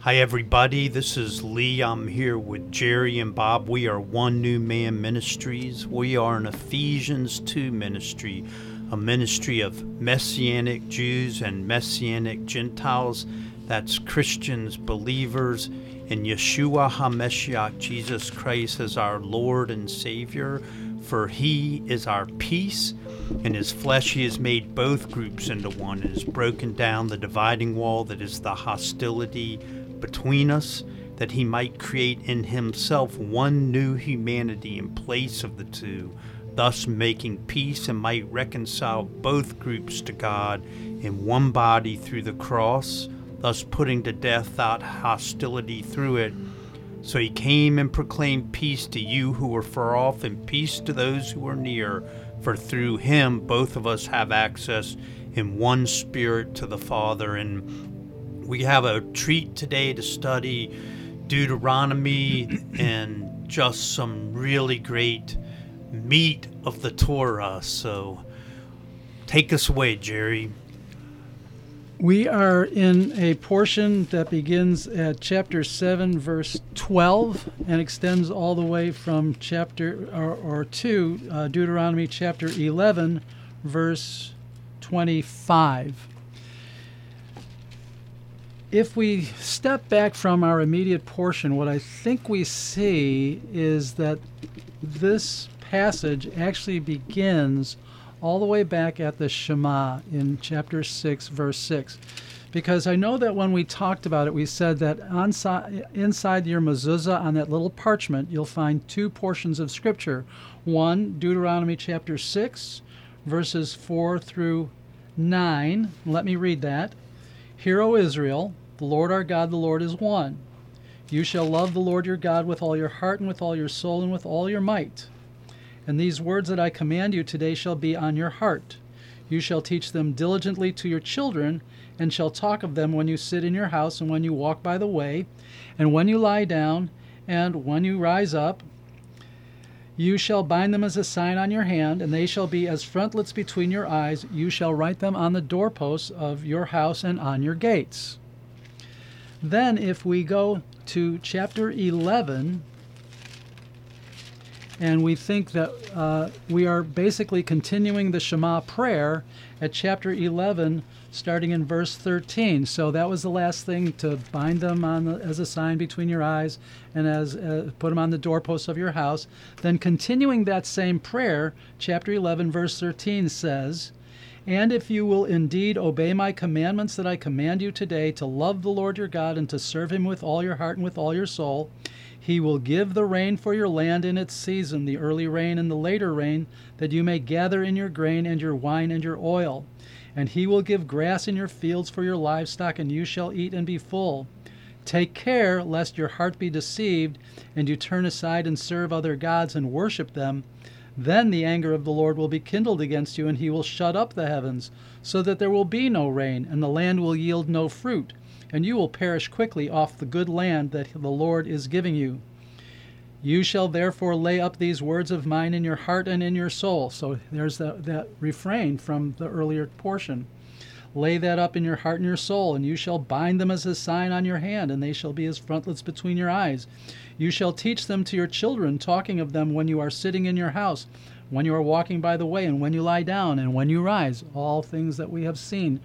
Hi everybody, this is Lee. I'm here with Jerry and Bob. We are One New Man Ministries. We are an Ephesians 2 ministry, a ministry of Messianic Jews and Messianic Gentiles. That's Christians, believers in Yeshua HaMashiach, Jesus Christ as our Lord and Savior. For He is our peace. In His flesh He has made both groups into one and has broken down the dividing wall that is the hostility between us, that He might create in Himself one new humanity in place of the two, thus making peace, and might reconcile both groups to God in one body through the cross, thus putting to death that hostility through it. So He came and proclaimed peace to you who were far off and peace to those who were near, for through Him both of us have access in one spirit to the Father. And we have a treat today to study Deuteronomy and just some really great meat of the Torah. So take us away, Jerry. We are in a portion that begins at chapter 7, verse 12, and extends all the way from Deuteronomy chapter 11, verse 25. If we step back from our immediate portion, what I think we see is that this passage actually begins all the way back at the Shema in chapter 6, verse 6. Because I know that when we talked about it, we said that inside your mezuzah on that little parchment, you'll find two portions of Scripture. One, Deuteronomy chapter 6, verses 4 through 9. Let me read that. Hear, O Israel, the Lord our God, the Lord is one. You shall love the Lord your God with all your heart and with all your soul and with all your might. And these words that I command you today shall be on your heart. You shall teach them diligently to your children, and shall talk of them when you sit in your house, and when you walk by the way, and when you lie down, and when you rise up. You shall bind them as a sign on your hand, and they shall be as frontlets between your eyes. You shall write them on the doorposts of your house and on your gates. Then if we go to chapter 11, and we think that we are basically continuing the Shema prayer at chapter 11, starting in verse 13. So that was the last thing, to bind them on as a sign between your eyes and as put them on the doorposts of your house. Then continuing that same prayer, chapter 11, verse 13 says, And if you will indeed obey my commandments that I command you today, to love the Lord your God and to serve him with all your heart and with all your soul, He will give the rain for your land in its season, the early rain and the later rain, that you may gather in your grain and your wine and your oil. And He will give grass in your fields for your livestock, and you shall eat and be full. Take care lest your heart be deceived, and you turn aside and serve other gods and worship them. Then the anger of the Lord will be kindled against you, and He will shut up the heavens, so that there will be no rain, and the land will yield no fruit. And you will perish quickly off the good land that the Lord is giving you. You shall therefore lay up these words of mine in your heart and in your soul. So there's that refrain from the earlier portion. Lay that up in your heart and your soul, and you shall bind them as a sign on your hand, and they shall be as frontlets between your eyes. You shall teach them to your children, talking of them when you are sitting in your house, when you are walking by the way, and when you lie down, and when you rise, all things that we have seen.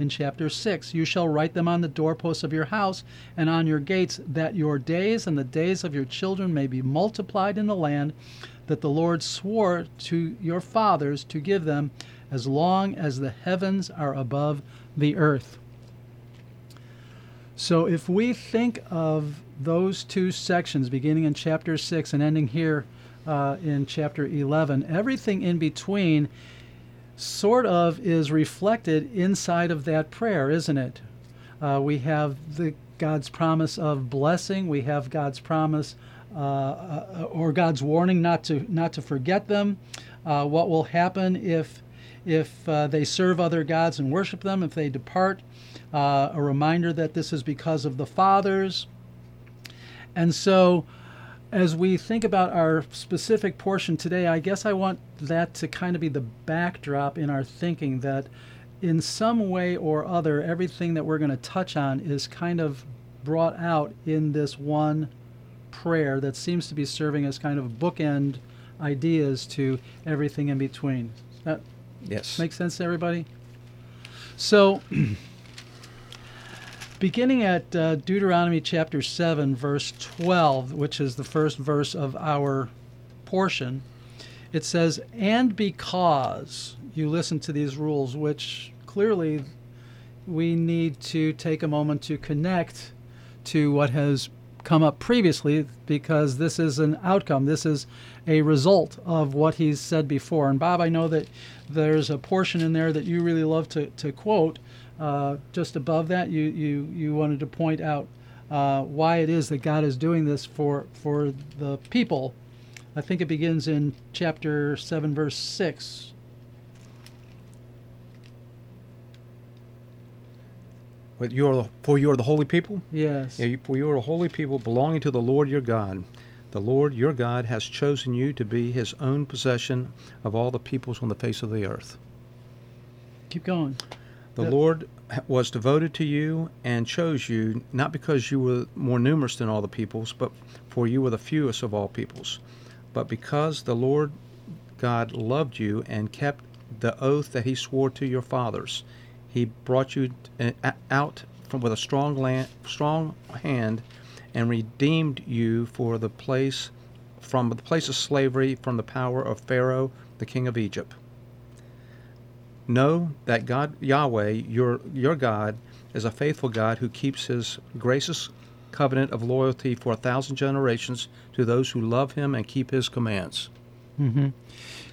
In chapter 6, you shall write them on the doorposts of your house and on your gates, that your days and the days of your children may be multiplied in the land that the Lord swore to your fathers to give them, as long as the heavens are above the earth. So if we think of those two sections, beginning in chapter 6 and ending here in chapter 11, everything in between sort of is reflected inside of that prayer, isn't it? We have God's promise of blessing. We have God's promise or God's warning not to forget them. What will happen if they serve other gods and worship them? If they depart, a reminder that this is because of the fathers. And so, as we think about our specific portion today, I guess I want that to kind of be the backdrop in our thinking, that in some way or other, everything that we're going to touch on is kind of brought out in this one prayer that seems to be serving as kind of bookend ideas to everything in between. That makes sense to everybody? So, beginning at Deuteronomy chapter 7, verse 12, which is the first verse of our portion, it says, "And because you listen to these rules," which clearly we need to take a moment to connect to what has come up previously, because this is an outcome. This is a result of what he's said before. And Bob, I know that there's a portion in there that you really love to quote. Just above that, you wanted to point out why it is that God is doing this for the people. I think it begins in chapter 7, verse 6. For you are the holy people? Yes. Yeah, for you are a holy people belonging to the Lord your God. The Lord your God has chosen you to be his own possession of all the peoples on the face of the earth. Keep going. The Lord was devoted to you and chose you, not because you were more numerous than all the peoples, but for you were the fewest of all peoples. But because the Lord God loved you and kept the oath that he swore to your fathers, he brought you out with a strong hand and redeemed you from the place of slavery, from the power of Pharaoh, the king of Egypt. Know that God, Yahweh, your God, is a faithful God who keeps his gracious covenant of loyalty for 1,000 generations to those who love him and keep his commands. Mm-hmm.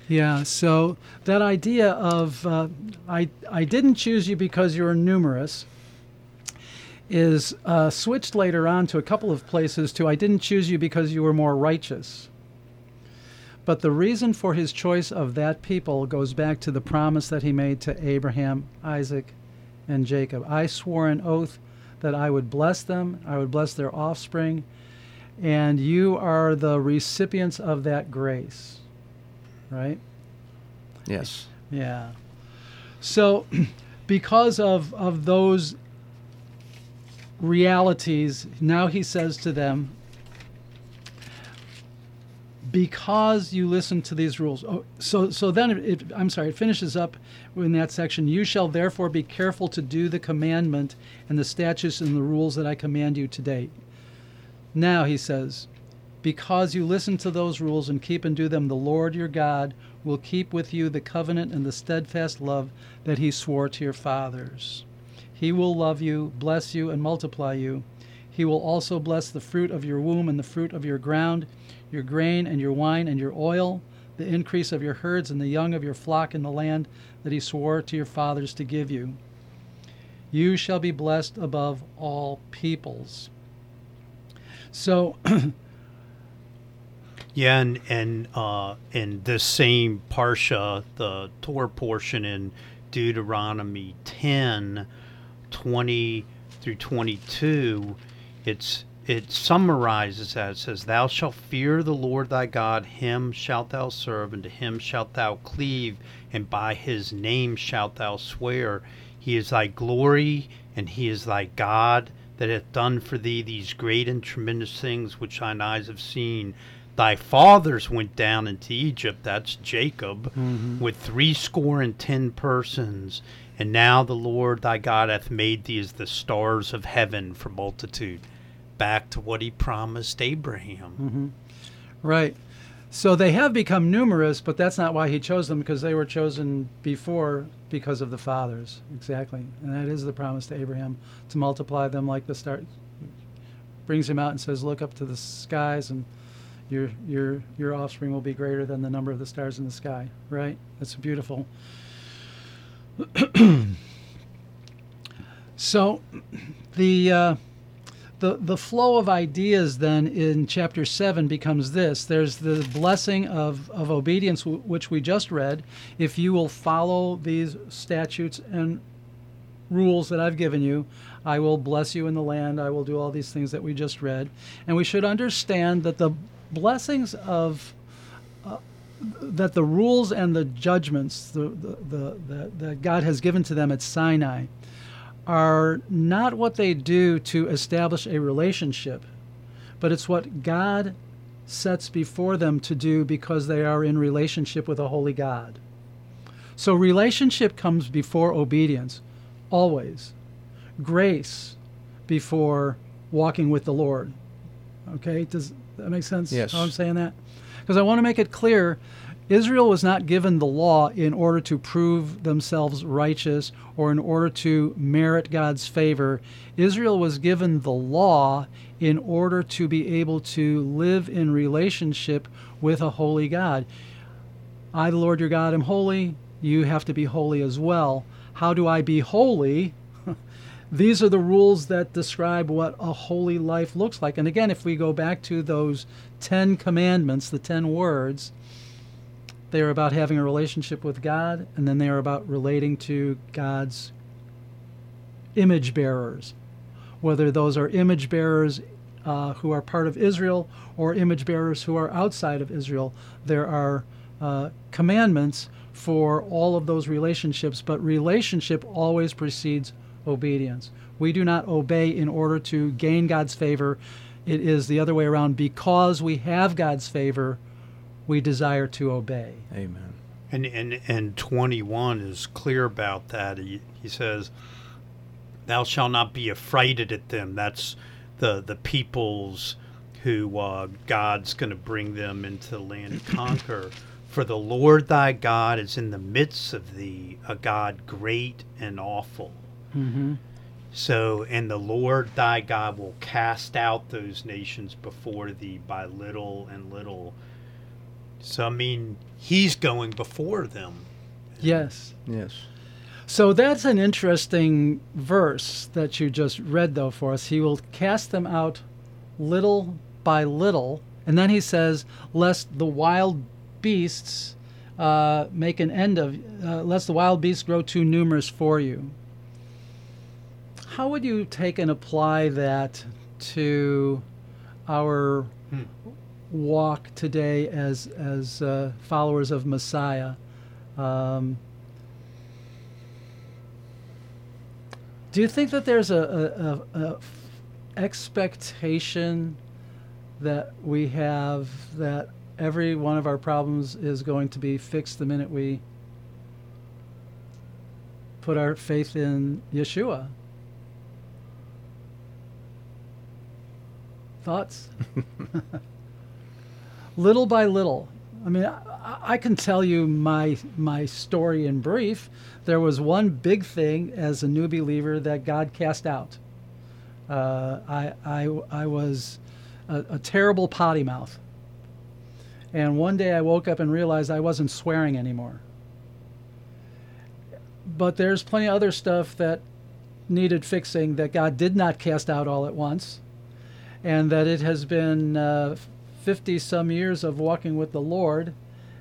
Yeah, so that idea of I didn't choose you because you were numerous is switched later on to a couple of places to I didn't choose you because you were more righteous. But the reason for his choice of that people goes back to the promise that he made to Abraham, Isaac, and Jacob. I swore an oath that I would bless them, I would bless their offspring, and you are the recipients of that grace. Right? Yes. Yeah. So because of those realities, now he says to them, because you listen to these rules. Oh, so then it finishes up in that section. You shall therefore be careful to do the commandment and the statutes and the rules that I command you today. Now he says, because you listen to those rules and keep and do them, the Lord your God will keep with you the covenant and the steadfast love that he swore to your fathers. He will love you, bless you, and multiply you. He will also bless the fruit of your womb and the fruit of your ground, your grain and your wine and your oil, the increase of your herds and the young of your flock in the land that he swore to your fathers to give you. You shall be blessed above all peoples. So... Yeah, and in this same parsha, the Torah portion in Deuteronomy 10:20-22, it summarizes that. It says, "Thou shalt fear the Lord thy God; him shalt thou serve, and to him shalt thou cleave, and by his name shalt thou swear. He is thy glory, and he is thy God, that hath done for thee these great and tremendous things which thine eyes have seen. Thy fathers went down into Egypt," that's Jacob, mm-hmm. "with 70 persons. And now the Lord thy God hath made thee as the stars of heaven for multitude." Back to what he promised Abraham. Mm-hmm. Right. So they have become numerous, but that's not why he chose them, because they were chosen before because of the fathers. Exactly. And that is the promise to Abraham, to multiply them like the stars. Brings him out and says, "Look up to the skies, and your offspring will be greater than the number of the stars in the sky." Right? That's beautiful. So the flow of ideas then in chapter 7 becomes this. There's the blessing of obedience, which we just read. If you will follow these statutes and rules that I've given you, I will bless you in the land. I will do all these things that we just read. And we should understand that the blessings of that the rules and the judgments that God has given to them at Sinai are not what they do to establish a relationship, but it's what God sets before them to do because they are in relationship with a holy God. So relationship comes before obedience, always. Grace before walking with the Lord. Okay, does that make sense? Yes. How I'm saying that? Because I want to make it clear, Israel was not given the law in order to prove themselves righteous or in order to merit God's favor. Israel was given the law in order to be able to live in relationship with a holy God. I, the Lord your God, am holy. You have to be holy as well. How do I be holy? These are the rules that describe what a holy life looks like. And again, if we go back to those 10 commandments, the 10 words, they are about having a relationship with God, and then they are about relating to God's image bearers, whether those are image bearers who are part of Israel or image bearers who are outside of Israel. There are commandments for all of those relationships, but relationship always precedes obedience. We do not obey in order to gain God's favor. It is the other way around. Because we have God's favor, we desire to obey. Amen. And 21 is clear about that. He says, "Thou shalt not be affrighted at them." That's the peoples who God's going to bring them into the land to conquer. For the Lord thy God is in the midst of thee, a God great and awful. Mm-hmm. So, and the Lord thy God will cast out those nations before thee by little and little. So, I mean, he's going before them. Yes. Yes. So that's an interesting verse that you just read, though, for us. He will cast them out little by little. And then he says, lest the wild beasts make an end of, lest the wild beasts grow too numerous for you. How would you take and apply that to our walk today as followers of Messiah? Do you think that there's a expectation that we have that every one of our problems is going to be fixed the minute we put our faith in Yeshua? Thoughts? Little by little. I mean, I can tell you my story in brief. There was one big thing as a new believer that God cast out. I was a terrible potty mouth. And one day I woke up and realized I wasn't swearing anymore. But there's plenty of other stuff that needed fixing that God did not cast out all at once. And that it has been 50-some years of walking with the Lord,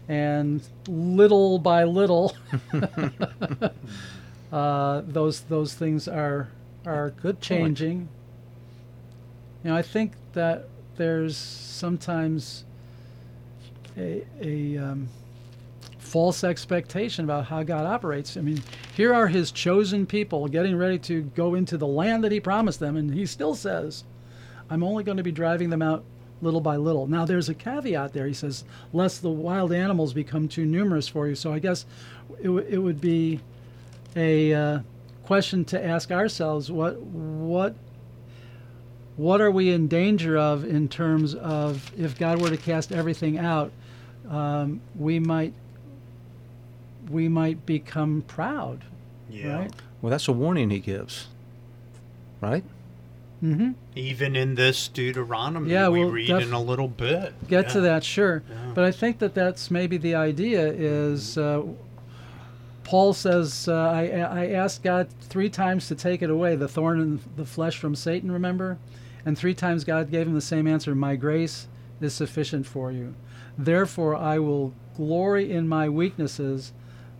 and little by little, those things are good changing. You know, I think that there's sometimes a false expectation about how God operates. I mean, here are His chosen people getting ready to go into the land that He promised them, and He still says, I'm only going to be driving them out little by little. Now, there's a caveat there. He says, lest the wild animals become too numerous for you. So I guess it would be a question to ask ourselves, what are we in danger of in terms of if God were to cast everything out, we might become proud. Yeah. Right? Well, that's a warning he gives, right? Mm-hmm. Even in this Deuteronomy, we'll read in a little bit. Get to that, sure. Yeah. But I think that's maybe the idea is Paul says, I asked God 3 times to take it away, the thorn in the flesh from Satan, remember? And 3 times God gave him the same answer, my grace is sufficient for you. Therefore, I will glory in my weaknesses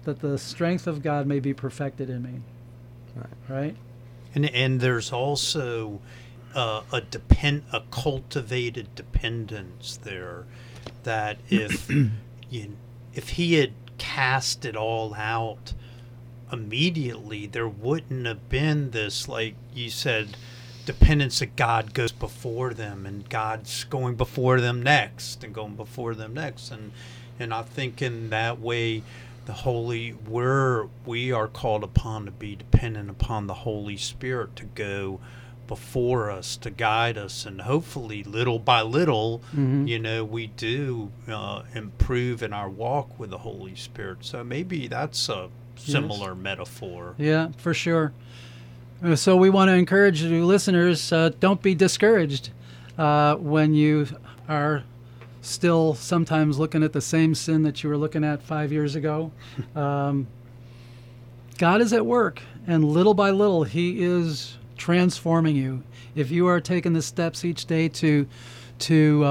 that the strength of God may be perfected in me. Right? And there's also a cultivated dependence there that if he had cast it all out, immediately, there wouldn't have been this, like you said, dependence that God goes before them and God's going before them next and going before them next. And I think in that way, the Holy, we are called upon to be dependent upon the Holy Spirit to go before us, to guide us, and hopefully little by little, you know, we do improve in our walk with the Holy Spirit. So maybe that's a similar metaphor. Yeah, for sure. So we want to encourage you listeners, don't be discouraged when you are still sometimes looking at the same sin that you were looking at 5 years ago. God is at work, and little by little, He is transforming you. If you are taking the steps each day to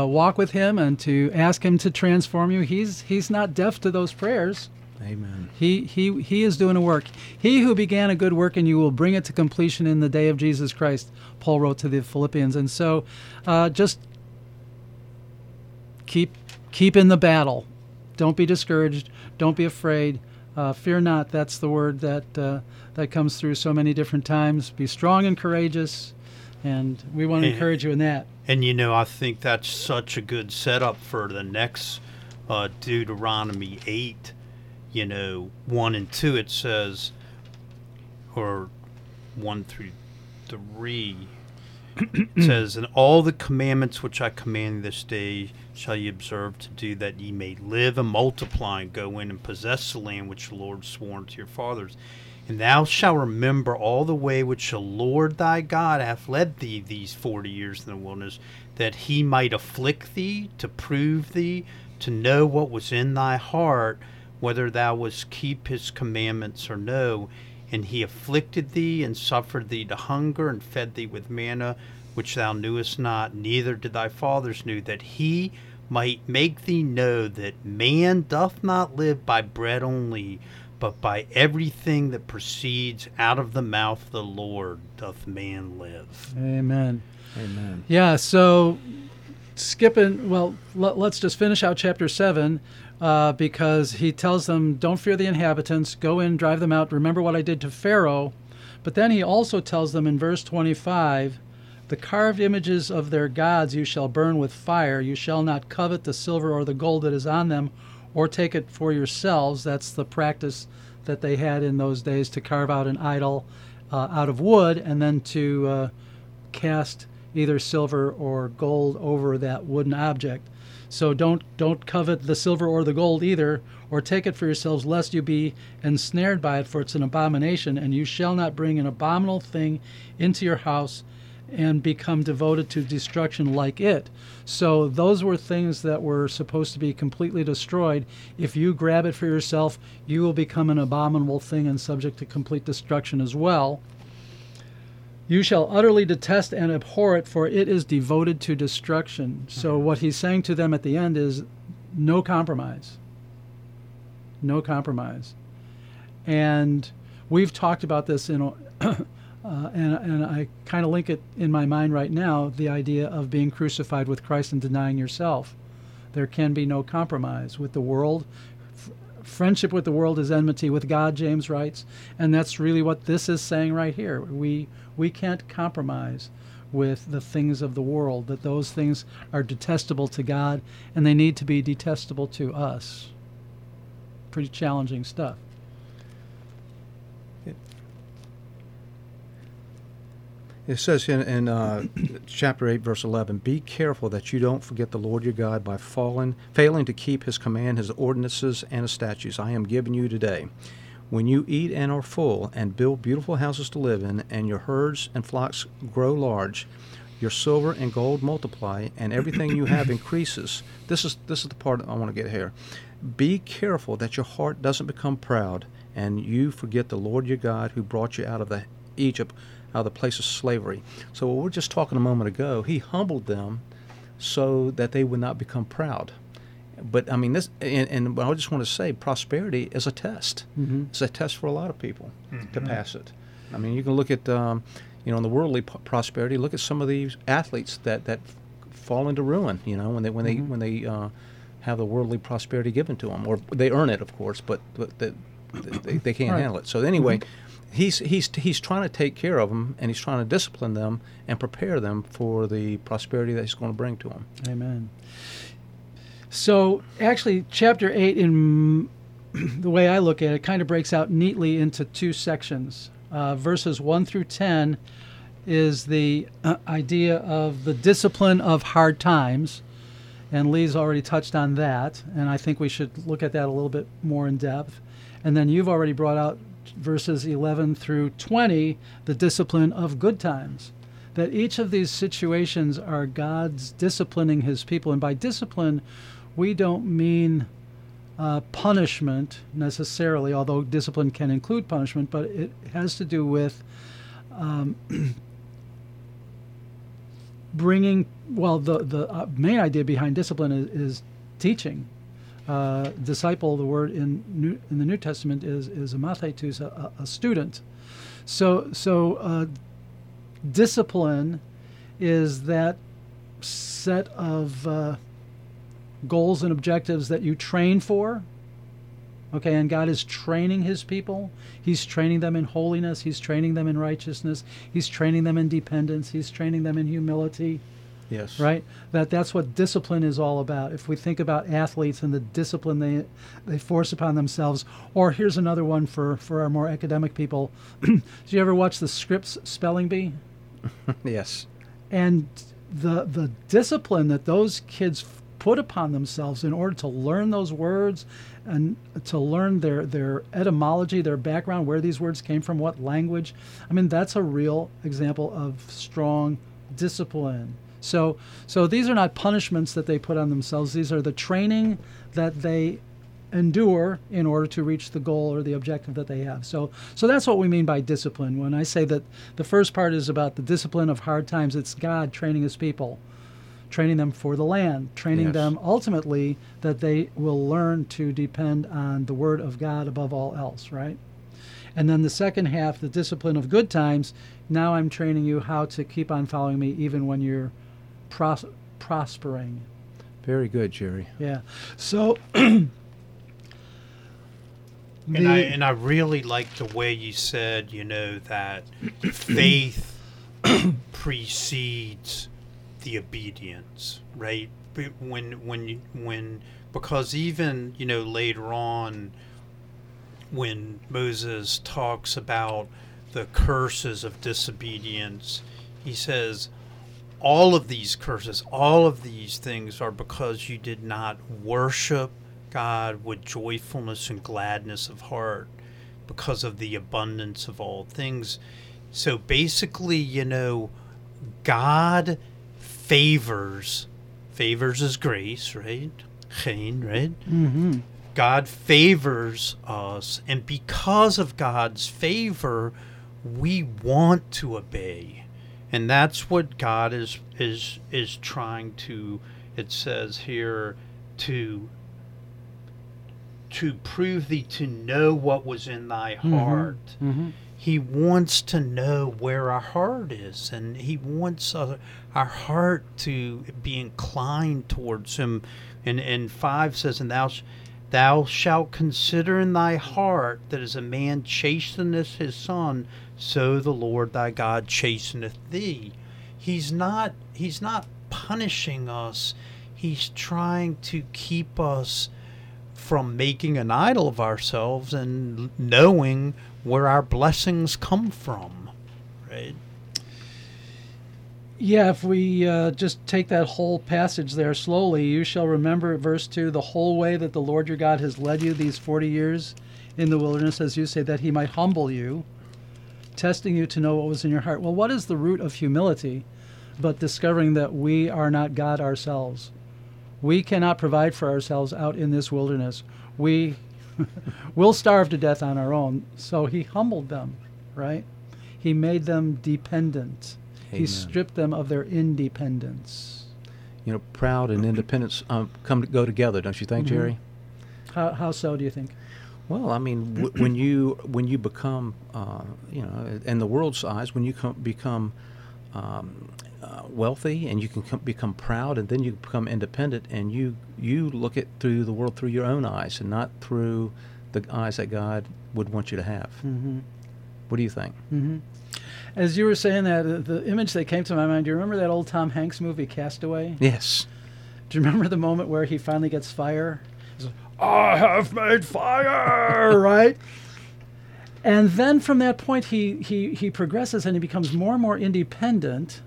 walk with Him and to ask Him to transform you, He's not deaf to those prayers. Amen. He is doing a work. He who began a good work in you will bring it to completion in the day of Jesus Christ, Paul wrote to the Philippians. And so just keep in the battle. Don't be discouraged. Don't be afraid. Fear not. That's the word that comes through so many different times. Be strong and courageous. And we want to encourage you in that. And, you know, I think that's such a good setup for the next Deuteronomy 8. You know, 1 and 2, it says, or 1 through 3, it says, "And all the commandments which I command this day shall ye observe to do, that ye may live and multiply, and go in and possess the land which the Lord swore to your fathers. And thou shalt remember all the way which the Lord thy God hath led thee these 40 years in the wilderness, that he might afflict thee, to prove thee, to know what was in thy heart, whether thou wouldst keep his commandments or no. And he afflicted thee, and suffered thee to hunger, and fed thee with manna, which thou knewest not, neither did thy fathers knew, that he might make thee know that man doth not live by bread only, but by everything that proceeds out of the mouth of the Lord doth man live." Amen. Amen. Yeah, so let's just finish out chapter 7. Because he tells them, don't fear the inhabitants, go in, drive them out, remember what I did to Pharaoh. But then he also tells them in verse 25, "The carved images of their gods you shall burn with fire. You shall not covet the silver or the gold that is on them, or take it for yourselves." That's the practice that they had in those days, to carve out an idol out of wood, and then to cast either silver or gold over that wooden object. So don't covet the silver or the gold either, or take it for yourselves, lest you be ensnared by it, for it's an abomination. And you shall not bring an abominable thing into your house and become devoted to destruction like it. So those were things that were supposed to be completely destroyed. If you grab it for yourself, you will become an abominable thing and subject to complete destruction as well. "You shall utterly detest and abhor it, for it is devoted to destruction." So what he's saying to them at the end is no compromise. No compromise. And we've talked about this, and I kind of link it in my mind right now, the idea of being crucified with Christ and denying yourself. There can be no compromise with the world. Friendship with the world is enmity with God, James writes, and that's really what this is saying right here. We can't compromise with the things of the world, that those things are detestable to God, and they need to be detestable to us. Pretty challenging stuff. It says in chapter 8, verse 11, "Be careful that you don't forget the Lord your God by failing to keep his command, his ordinances, and his statutes I am giving you today. When you eat and are full, and build beautiful houses to live in, and your herds and flocks grow large, your silver and gold multiply, and everything you have increases." This is the part I want to get here. "Be careful that your heart doesn't become proud, and you forget the Lord your God, who brought you out of Egypt, out of the place of slavery." So we were just talking a moment ago. He humbled them so that they would not become proud. But I mean, this, and I just want to say, prosperity is a test. Mm-hmm. It's a test for a lot of people to pass it. I mean, you can look at, in the worldly prosperity. Look at some of these athletes that fall into ruin. You know, when they have the worldly prosperity given to them, or they earn it, of course, but they can't handle it. So anyway, he's trying to take care of them, and he's trying to discipline them and prepare them for the prosperity that he's going to bring to them. Amen. So actually, chapter 8, in the way I look at it, kind of breaks out neatly into two sections. Verses 1 through 10 is the idea of the discipline of hard times, and Lee's already touched on that, and I think we should look at that a little bit more in depth. And then you've already brought out verses 11 through 20, the discipline of good times, that each of these situations are God's disciplining his people. And by discipline, we don't mean punishment necessarily, although discipline can include punishment, but it has to do with bringing, well, the main idea behind discipline is teaching. Disciple, the word in the New Testament is amathetus, a student. So discipline is that set of goals and objectives that you train for. Okay, and God is training his people. He's training them in holiness. He's training them in righteousness. He's training them in dependence. He's training them in humility. Yes. Right? That's what discipline is all about. If we think about athletes and the discipline they force upon themselves, or here's another one for our more academic people. Did you ever watch the Scripps Spelling Bee? Yes. And the discipline that those kids put upon themselves in order to learn those words and to learn their etymology, their background, where these words came from, what language. I mean, that's a real example of strong discipline. So these are not punishments that they put on themselves. These are the training that they endure in order to reach the goal or the objective that they have. So that's what we mean by discipline. When I say that the first part is about the discipline of hard times, it's God training his people, training them for the land, training them ultimately that they will learn to depend on the Word of God above all else, right? And then the second half, the discipline of good times, now I'm training you how to keep on following me even when you're prospering. Very good, Jerry. Yeah. So... And I really like the way you said, that faith precedes... the obedience, right? Because even later on, when Moses talks about the curses of disobedience, he says, all of these curses, all of these things are because you did not worship God with joyfulness and gladness of heart, because of the abundance of all things. So basically, God favors is grace, right? Chen, right? Mm-hmm. God favors us, and because of God's favor, we want to obey, and that's what God is trying to. It says here to prove thee to know what was in thy heart. Mm-hmm. Mm-hmm. He wants to know where our heart is, and he wants our heart to be inclined towards him. And 5 says, and thou shalt consider in thy heart that as a man chasteneth his son, so the Lord thy God chasteneth thee. He's not punishing us. He's trying to keep us from making an idol of ourselves and knowing where our blessings come from, right? Yeah, if we just take that whole passage there slowly, you shall remember, verse 2, the whole way that the Lord your God has led you these 40 years in the wilderness, as you say, that he might humble you, testing you to know what was in your heart. Well, what is the root of humility but discovering that we are not God ourselves? We cannot provide for ourselves out in this wilderness. We'll starve to death on our own. So he humbled them, right? He made them dependent. Amen. He stripped them of their independence. Proud and independence go together, don't you think, mm-hmm. Jerry? How so, do you think? Well, I mean, when you become, in the world's eyes, when you become wealthy, and you can become proud, and then you become independent, and you look at through the world through your own eyes and not through the eyes that God would want you to have. Mm-hmm. What do you think? Mm-hmm. As you were saying that, the image that came to my mind, do you remember that old Tom Hanks movie, Castaway? Yes. Do you remember the moment where he finally gets fire? He's like, I have made fire, right? And then from that point, he progresses and he becomes more and more independent.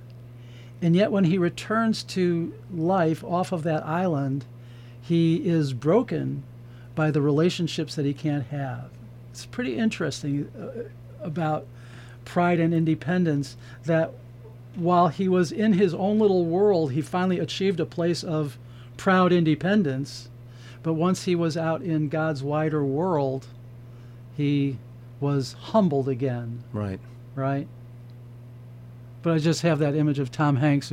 And yet when he returns to life off of that island, he is broken by the relationships that he can't have. It's pretty interesting about pride and independence, that while he was in his own little world, he finally achieved a place of proud independence. But once he was out in God's wider world, he was humbled again. Right. Right? But I just have that image of Tom Hanks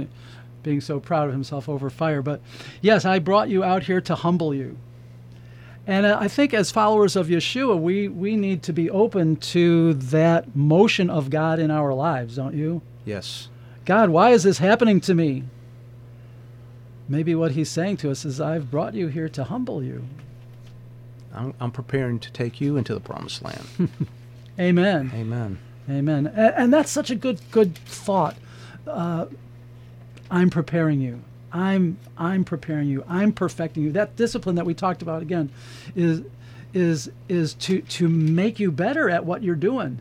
being so proud of himself over fire. But yes, I brought you out here to humble you. And I think as followers of Yeshua, we need to be open to that motion of God in our lives, don't you? Yes. God, why is this happening to me? Maybe what he's saying to us is, I've brought you here to humble you. I'm preparing to take you into the promised land. Amen. Amen. Amen. And that's such a good thought. I'm preparing you. I'm preparing you. I'm perfecting you. That discipline that we talked about again is to make you better at what you're doing.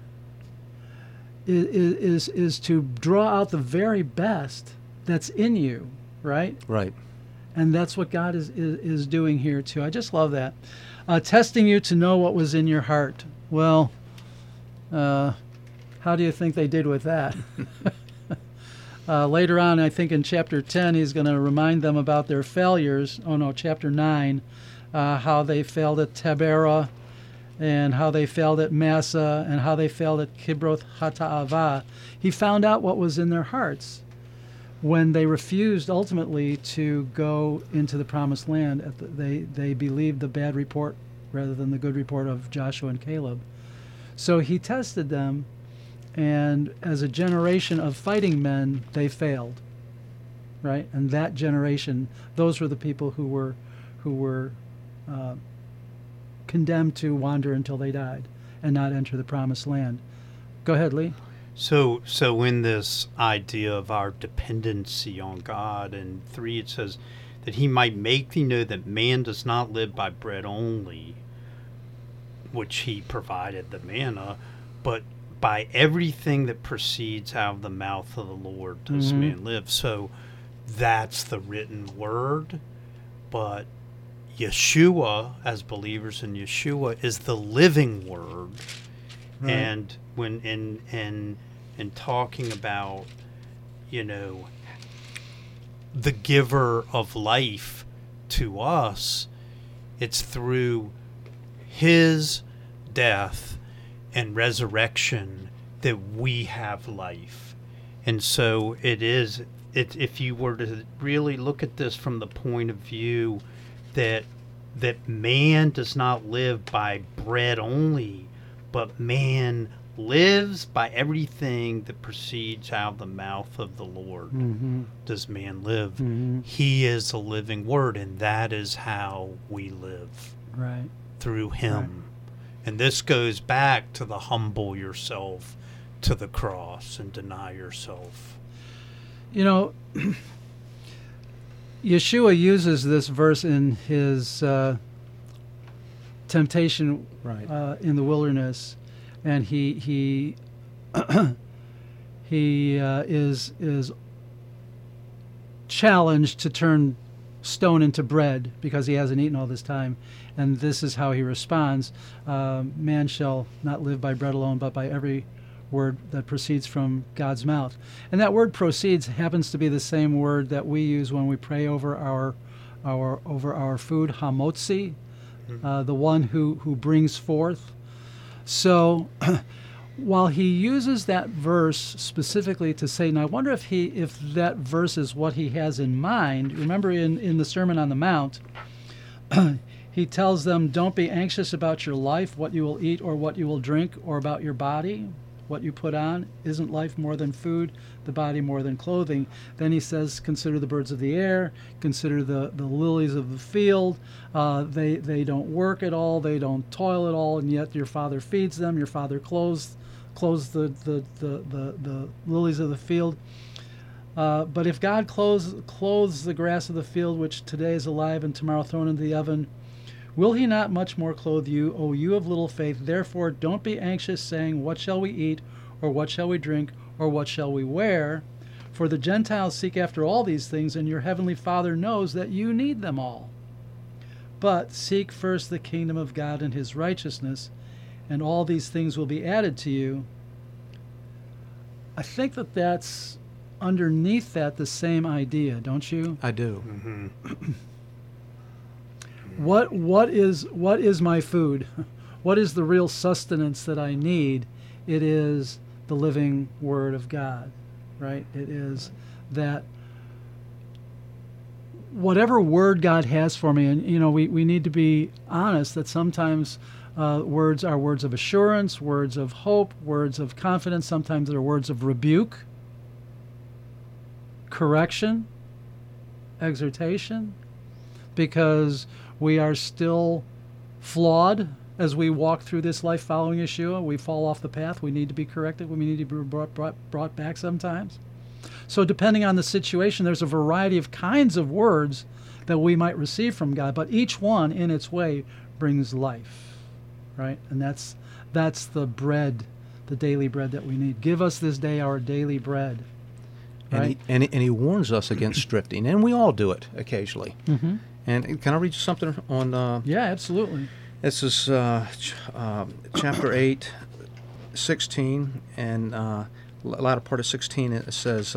Is to draw out the very best that's in you, right? Right. And that's what God is doing here too. I just love that. Testing you to know what was in your heart. Well, how do you think they did with that? Later on, I think in chapter 10, he's going to remind them about their failures. Oh, no, chapter 9, how they failed at Taberah, and how they failed at Massa, and how they failed at Kibroth Hattaavah. He found out what was in their hearts when they refused ultimately to go into the promised land. They believed the bad report rather than the good report of Joshua and Caleb. So he tested them. And as a generation of fighting men, they failed, right? And that generation, those were the people who were condemned to wander until they died and not enter the promised land. Go ahead, Lee. So in this idea of our dependency on God, in 3 it says that he might make thee know that man does not live by bread only, which he provided the manna, but by everything that proceeds out of the mouth of the Lord does man live. So that's the written word. But Yeshua, as believers in Yeshua, is the living word. Right. And when in talking about, the giver of life to us, it's through his death and resurrection that we have life. And so if you were to really look at this from the point of view that man does not live by bread only, but man lives by everything that proceeds out of the mouth of the Lord. Mm-hmm. Does man live? Mm-hmm. He is the living word, and that is how we live. Right. Through him. Right. And this goes back to the humble yourself to the cross and deny yourself. Yeshua uses this verse in his temptation, right, in the wilderness, and he is challenged to turn stone into bread because he hasn't eaten all this time. And this is how he responds. Man shall not live by bread alone, but by every word that proceeds from God's mouth. And that word proceeds happens to be the same word that we use when we pray over our food, hamotzi, the one who brings forth. So while he uses that verse specifically to Satan, I wonder if that verse is what he has in mind. Remember in the Sermon on the Mount, he tells them, don't be anxious about your life, what you will eat or what you will drink, or about your body, what you put on? Isn't life more than food, the body more than clothing? Then he says, consider the birds of the air, consider the lilies of the field. They don't work at all, they don't toil at all, and yet your Father feeds them, your Father clothes the lilies of the field. But if God clothes the grass of the field, which today is alive and tomorrow thrown into the oven, will he not much more clothe you, O you of little faith? Therefore, don't be anxious, saying, what shall we eat, or what shall we drink, or what shall we wear? For the Gentiles seek after all these things, and your heavenly Father knows that you need them all. But seek first the kingdom of God and his righteousness, and all these things will be added to you. I think that that's underneath that the same idea, don't you? I do. Mm-hmm. What is my food? What is the real sustenance that I need? It is the living Word of God, right? It is that whatever Word God has for me, and, you know, we need to be honest that sometimes words are words of assurance, words of hope, words of confidence. Sometimes they're words of rebuke, correction, exhortation, because we are still flawed as we walk through this life following Yeshua. We fall off the path. We need to be corrected. We need to be brought back sometimes. So depending on the situation, there's a variety of kinds of words that we might receive from God, but each one in its way brings life, right? And that's the bread, the daily bread that we need. Give us this day our daily bread. Right? And he warns us against drifting, and we all do it occasionally. Mm-hmm. And can I read something on... yeah, absolutely. This is chapter 8, 16, and the latter part of 16, it says,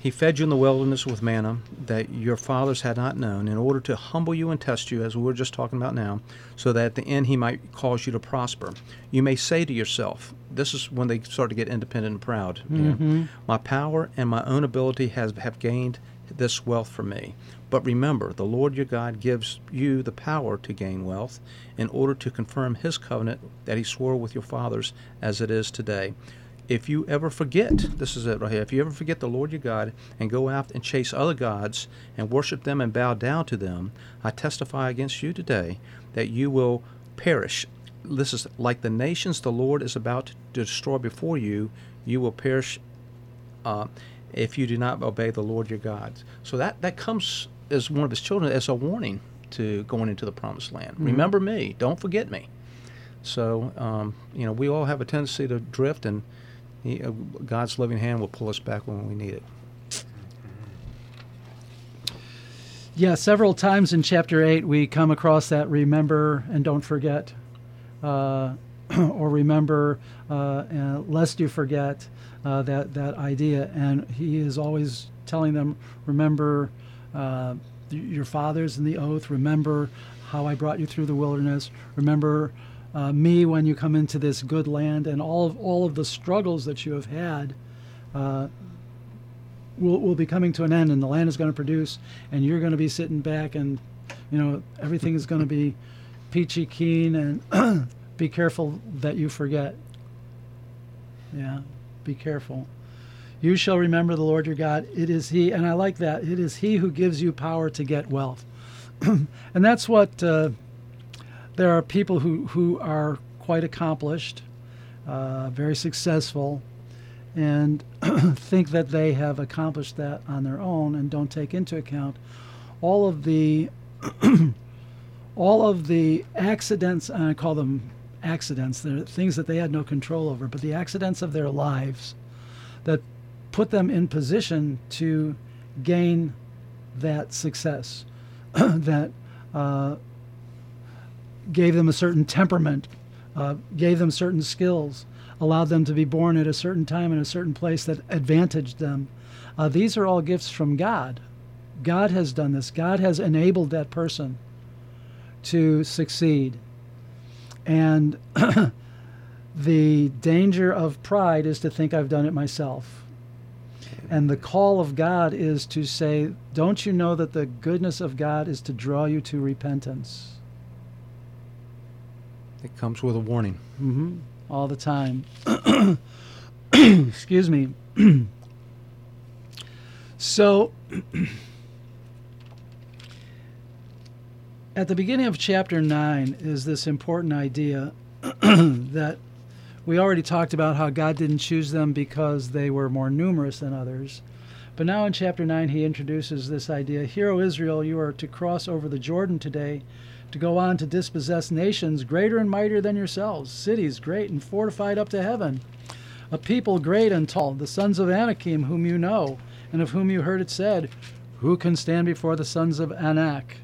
he fed you in the wilderness with manna that your fathers had not known, in order to humble you and test you, as we were just talking about now, so that at the end he might cause you to prosper. You may say to yourself, this is when they start to get independent and proud. Mm-hmm. You know, my power and my own ability have gained this wealth for me. But remember, the Lord your God gives you the power to gain wealth in order to confirm his covenant that he swore with your fathers as it is today. If you ever forget, this is it right here, if you ever forget the Lord your God and go out and chase other gods and worship them and bow down to them, I testify against you today that you will perish. This is like the nations the Lord is about to destroy before you, you will perish if you do not obey the Lord your God. So that comes as one of his children as a warning to going into the promised land. Mm-hmm. Remember me, don't forget me. So, you know, we all have a tendency to drift, and God's loving hand will pull us back when we need it. Yeah, several times in chapter 8 we come across that remember and don't forget, or remember lest you forget, that idea. And he is always telling them, remember your fathers and the oath, remember how I brought you through the wilderness, remember me when you come into this good land, and all of the struggles that you have had will be coming to an end, and the land is going to produce, and you're going to be sitting back, and you know everything is going to be peachy keen, and be careful that you forget. Yeah, be careful. You shall remember the Lord your God. It is he, and I like that, it is he who gives you power to get wealth. And that's what... there are people who are quite accomplished, very successful, and think that they have accomplished that on their own and don't take into account all of the accidents, and I call them accidents, they're things that they had no control over, but the accidents of their lives that put them in position to gain that success, that gave them a certain temperament, gave them certain skills, allowed them to be born at a certain time in a certain place that advantaged them. These are all gifts from God. God has done this. God has enabled that person to succeed. And the danger of pride is to think I've done it myself. And the call of God is to say, don't you know that the goodness of God is to draw you to repentance? It comes with a warning. Mm-hmm. all the time. Excuse me. So, at the beginning of chapter 9 is this important idea that we already talked about, how God didn't choose them because they were more numerous than others. But now in chapter 9, he introduces this idea, "Hear, O Israel, you are to cross over the Jordan today to go on to dispossess nations greater and mightier than yourselves, cities great and fortified up to heaven, a people great and tall, the sons of Anakim, whom you know, and of whom you heard it said, 'Who can stand before the sons of Anak?'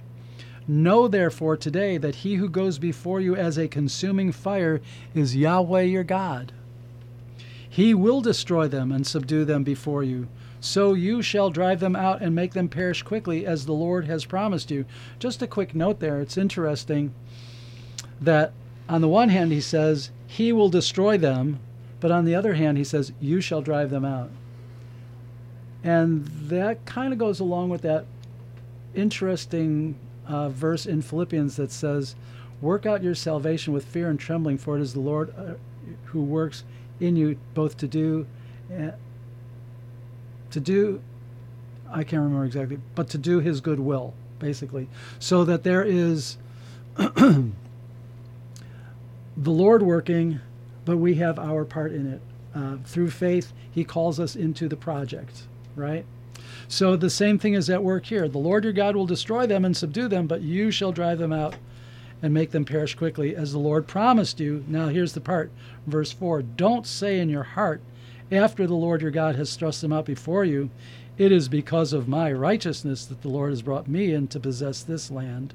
Know therefore today that he who goes before you as a consuming fire is Yahweh your God. He will destroy them and subdue them before you. So you shall drive them out and make them perish quickly, as the Lord has promised you." Just a quick note there. It's interesting that on the one hand he says, he will destroy them, but on the other hand he says, you shall drive them out. And that kind of goes along with that interesting verse in Philippians that says, "Work out your salvation with fear and trembling, for it is the Lord who works in you both to do I can't remember exactly, but to do his good will," basically. So that there is the Lord working, but we have our part in it. Through faith, he calls us into the project, right? So the same thing is at work here. "The Lord your God will destroy them and subdue them, but you shall drive them out and make them perish quickly, as the Lord promised you." Now here's the part, verse 4. "Don't say in your heart, after the Lord your God has thrust them out before you, 'It is because of my righteousness that the Lord has brought me in to possess this land.'"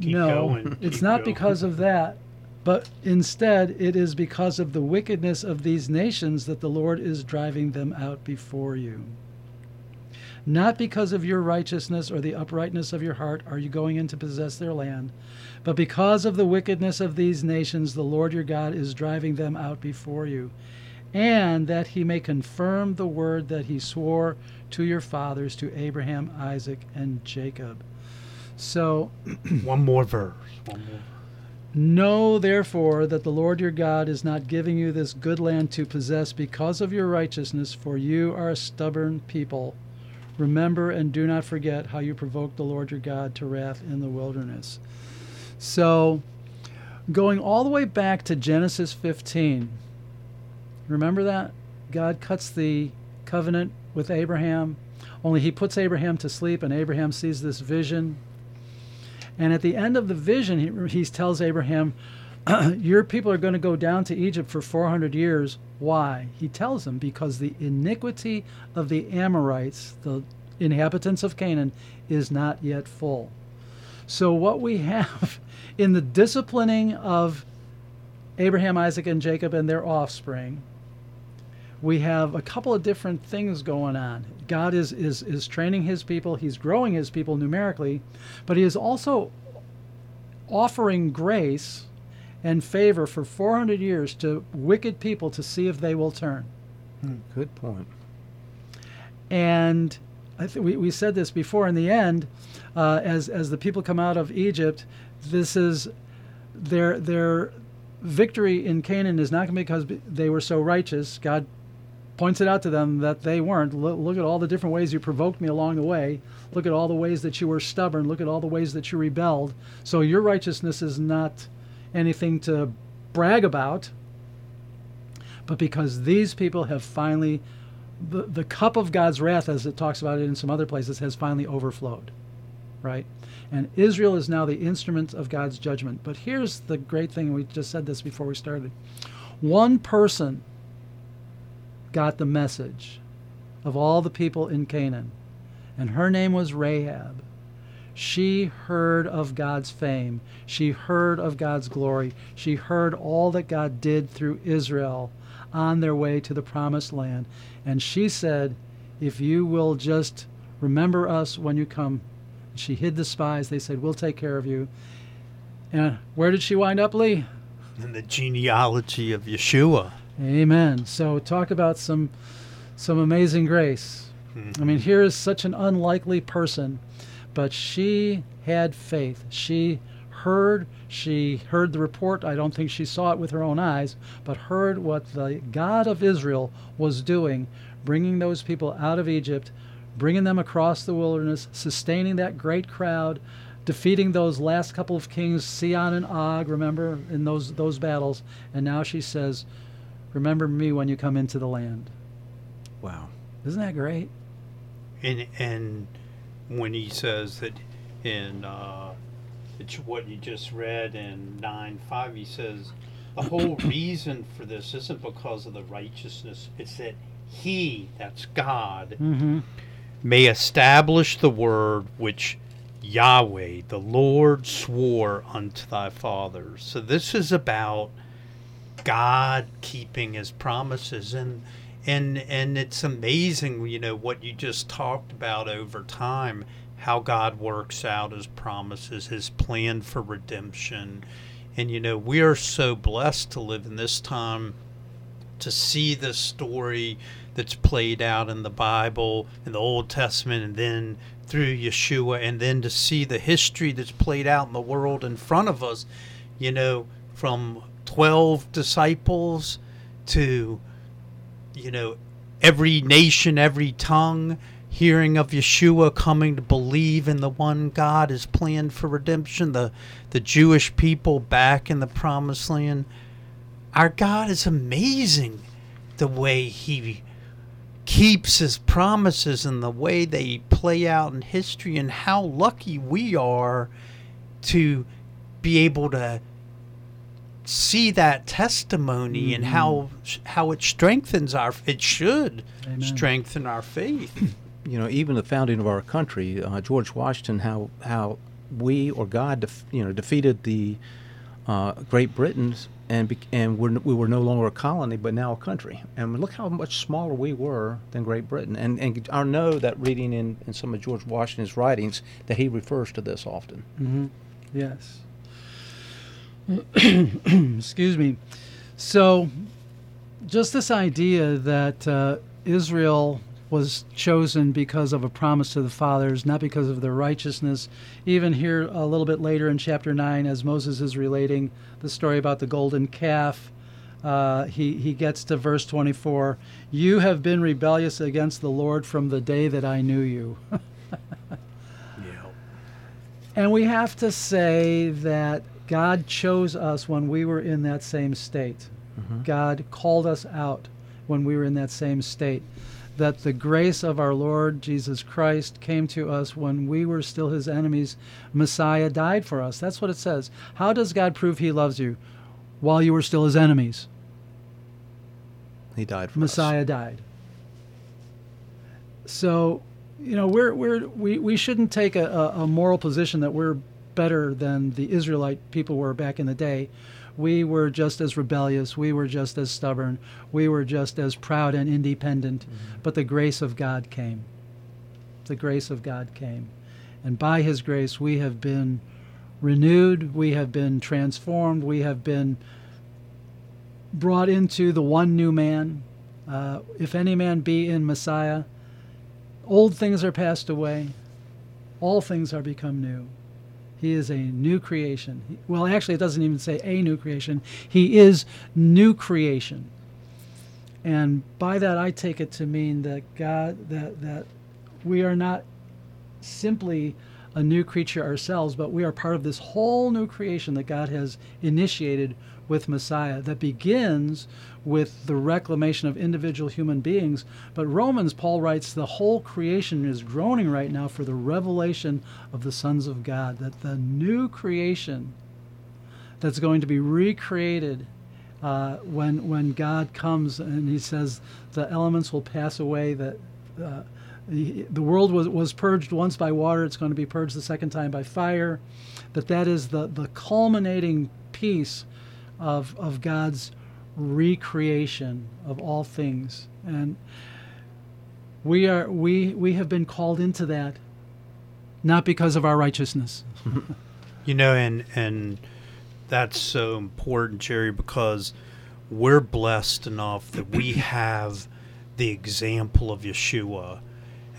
Keep going. It's not because of that, but instead it is because of the wickedness of these nations that the Lord is driving them out before you. "Not because of your righteousness or the uprightness of your heart are you going in to possess their land, but because of the wickedness of these nations, the Lord your God is driving them out before you, and that he may confirm the word that he swore to your fathers, to Abraham, Isaac, and Jacob." So, one more verse. "Know therefore that the Lord your God is not giving you this good land to possess because of your righteousness, for you are a stubborn people. Remember and do not forget how you provoked the Lord your God to wrath in the wilderness." So, going all the way back to Genesis 15, remember that? God cuts the covenant with Abraham, only he puts Abraham to sleep, and Abraham sees this vision. And at the end of the vision, he tells Abraham, "Your people are going to go down to Egypt for 400 years. Why? He tells them, "Because the iniquity of the Amorites, the inhabitants of Canaan, is not yet full." So what we have in the disciplining of Abraham, Isaac, and Jacob and their offspring, we have a couple of different things going on. God is training his people. He's growing his people numerically, but he is also offering grace and favor for 400 years to wicked people to see if they will turn. Good point. And I think we said this before. In the end, as the people come out of Egypt, this is their victory in Canaan is not going to be because they were so righteous. God points it out to them that they weren't. Look at all the different ways you provoked me along the way. Look at all the ways that you were stubborn. Look at all the ways that you rebelled. So your righteousness is not anything to brag about, but because these people have finally, the cup of God's wrath, as it talks about it in some other places, has finally overflowed, right? And Israel is now the instrument of God's judgment. But here's the great thing, we just said this before we started. One person got the message of all the people in Canaan, and her name was Rahab. She heard of God's fame. She heard of God's glory. She heard all that God did through Israel on their way to the promised land. And she said, "If you will just remember us when you come." She hid the spies. They said, "We'll take care of you." And where did she wind up, Lee? In the genealogy of Yeshua. Amen. So talk about some amazing grace. Mm-hmm. I mean, here is such an unlikely person. But she had faith. She heard. She heard the report. I don't think she saw it with her own eyes, but heard what the God of Israel was doing, bringing those people out of Egypt, bringing them across the wilderness, sustaining that great crowd, defeating those last couple of kings, Sihon and Og, remember, in those battles. And now she says, remember me when you come into the land. Wow. Isn't that great? And when he says that in it's what you just read in 9:5, he says the whole reason for this isn't because of the righteousness, it's that he, that's God, mm-hmm. may establish the word which Yahweh, the Lord, swore unto thy fathers. So this is about God keeping his promises. And it's amazing, you know, what you just talked about over time, how God works out his promises, his plan for redemption. And, you know, we are so blessed to live in this time, to see this story that's played out in the Bible, in the Old Testament, and then through Yeshua, and then to see the history that's played out in the world in front of us, you know, from 12 disciples to, you know, every nation, every tongue hearing of Yeshua, coming to believe in the one God, his plan for redemption, the Jewish people back in the promised land. Our God is amazing, the way he keeps his promises and the way they play out in history, and how lucky we are to be able to see that testimony, mm-hmm. and how it strengthens our, it should Amen. Strengthen our faith. You know, even the founding of our country, George Washington, how we or God, defeated the Great Britain, and we were no longer a colony, but now a country. And look how much smaller we were than Great Britain. And I know that reading in some of George Washington's writings that he refers to this often. Mm-hmm. Yes. Excuse me. So, just this idea that Israel was chosen because of a promise to the fathers, not because of their righteousness. Even here a little bit later in chapter 9, as Moses is relating the story about the golden calf, he gets to verse 24, "You have been rebellious against the Lord from the day that I knew you." Yeah. And we have to say that God chose us when we were in that same state. Mm-hmm. God called us out when we were in that same state. That the grace of our Lord Jesus Christ came to us when we were still his enemies. Messiah died for us. That's what it says. How does God prove he loves you? While you were still his enemies. He died for Messiah us. Messiah died. So, you know, we shouldn't take a moral position that we're better than the Israelite people were back in the day. We were just as rebellious. We were just as stubborn. We were just as proud and independent. Mm-hmm. But the grace of God came. The grace of God came. And by his grace, we have been renewed. We have been transformed. We have been brought into the one new man. If any man be in Messiah, old things are passed away. All things are become new. He is a new creation. Well, actually, it doesn't even say a new creation. He is new creation. And by that, I take it to mean that God, that we are not simply a new creature ourselves, but we are part of this whole new creation that God has initiated with Messiah, that begins with the reclamation of individual human beings. But Romans, Paul writes, the whole creation is groaning right now for the revelation of the sons of God, that the new creation that's going to be recreated when God comes, and he says the elements will pass away, that the world was purged once by water, it's going to be purged the second time by fire, that is the culminating piece of God's recreation of all things. And we have been called into that, not because of our righteousness. You know, and that's so important, Jerry, because we're blessed enough that we have the example of Yeshua,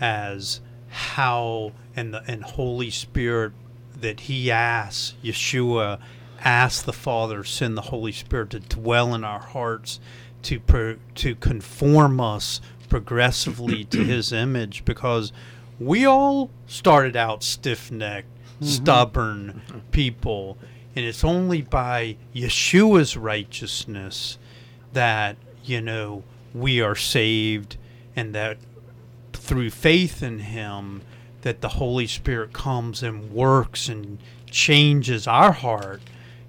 as how and Holy Spirit that he asks, Yeshua asks the Father, send the Holy Spirit to dwell in our hearts, to conform us progressively to his image, because we all started out stiff-necked, stubborn people, and it's only by Yeshua's righteousness that, you know, we are saved, and that through faith in him that the Holy Spirit comes and works and changes our heart,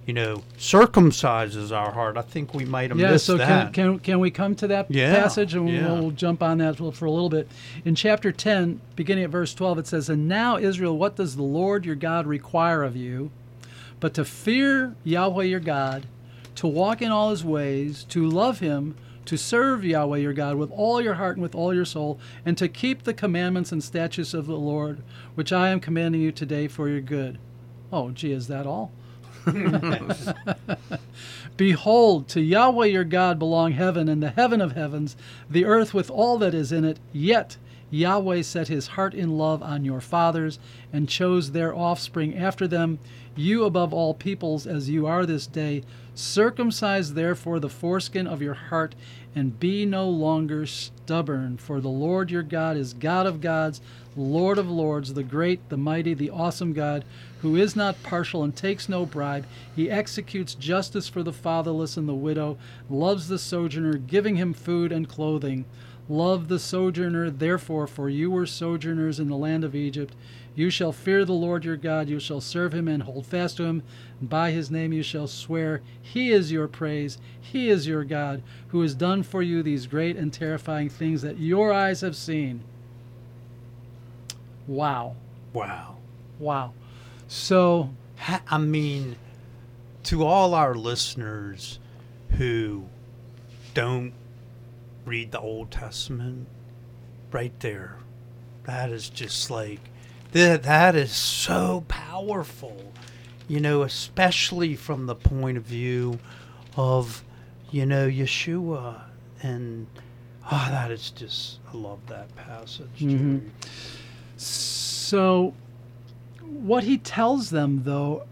you know, circumcises our heart. I think we might have missed that. Yeah, so can we come to that passage? And we'll jump on that for a little bit. In chapter 10, beginning at verse 12, it says, "And now, Israel, what does the Lord your God require of you? But to fear Yahweh your God, to walk in all his ways, to love him, to serve Yahweh your God with all your heart and with all your soul, and to keep the commandments and statutes of the Lord, which I am commanding you today for your good." Oh, gee, is that all? "Behold, to Yahweh your God belong heaven and the heaven of heavens, the earth with all that is in it. Yet Yahweh set his heart in love on your fathers and chose their offspring after them, you above all peoples as you are this day. Circumcise therefore the foreskin of your heart and be no longer stubborn, for the Lord your God is God of gods, Lord of lords, the great, the mighty, the awesome God, who is not partial and takes no bribe. He executes justice for the fatherless and the widow, loves the sojourner, giving him food and clothing. Love the sojourner, therefore, for you were sojourners in the land of Egypt. You shall fear the Lord your God. You shall serve him and hold fast to him. And by his name you shall swear. He is your praise. He is your God, who has done for you these great and terrifying things that your eyes have seen." Wow. So, I mean, to all our listeners who don't read the Old Testament, right there, that is just like, that is so powerful, you know, especially from the point of view of, you know, Yeshua. And that is just, I love that passage too. So what he tells them, though,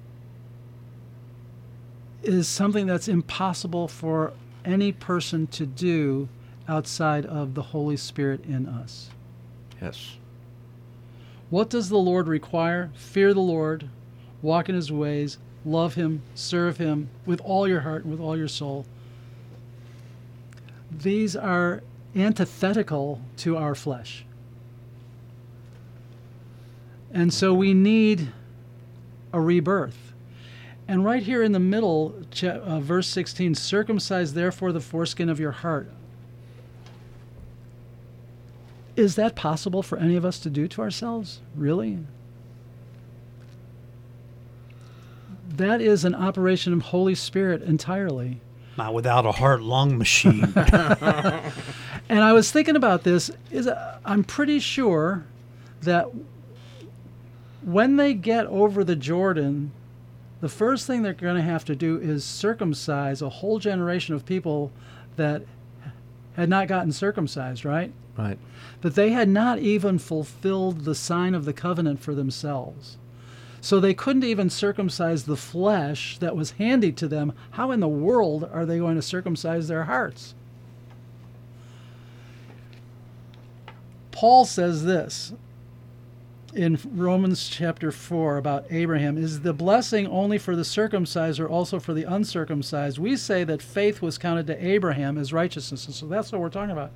is something that's impossible for any person to do outside of the Holy Spirit in us. Yes. What does the Lord require? Fear the Lord, walk in his ways, love him, serve him with all your heart and with all your soul. These are antithetical to our flesh. And so we need a rebirth. And right here in the middle, verse 16, "Circumcise therefore the foreskin of your heart." Is that possible for any of us to do to ourselves? Really? That is an operation of Holy Spirit entirely. Not without a heart-lung machine. And I was thinking about this. I'm pretty sure that when they get over the Jordan, the first thing they're going to have to do is circumcise a whole generation of people that had not gotten circumcised, right? Right. But they had not even fulfilled the sign of the covenant for themselves. So they couldn't even circumcise the flesh that was handed to them. How in the world are they going to circumcise their hearts? Paul says this in Romans chapter 4 about Abraham. "Is the blessing only for the circumcised or also for the uncircumcised? We say that faith was counted to Abraham as righteousness." And so that's what we're talking about.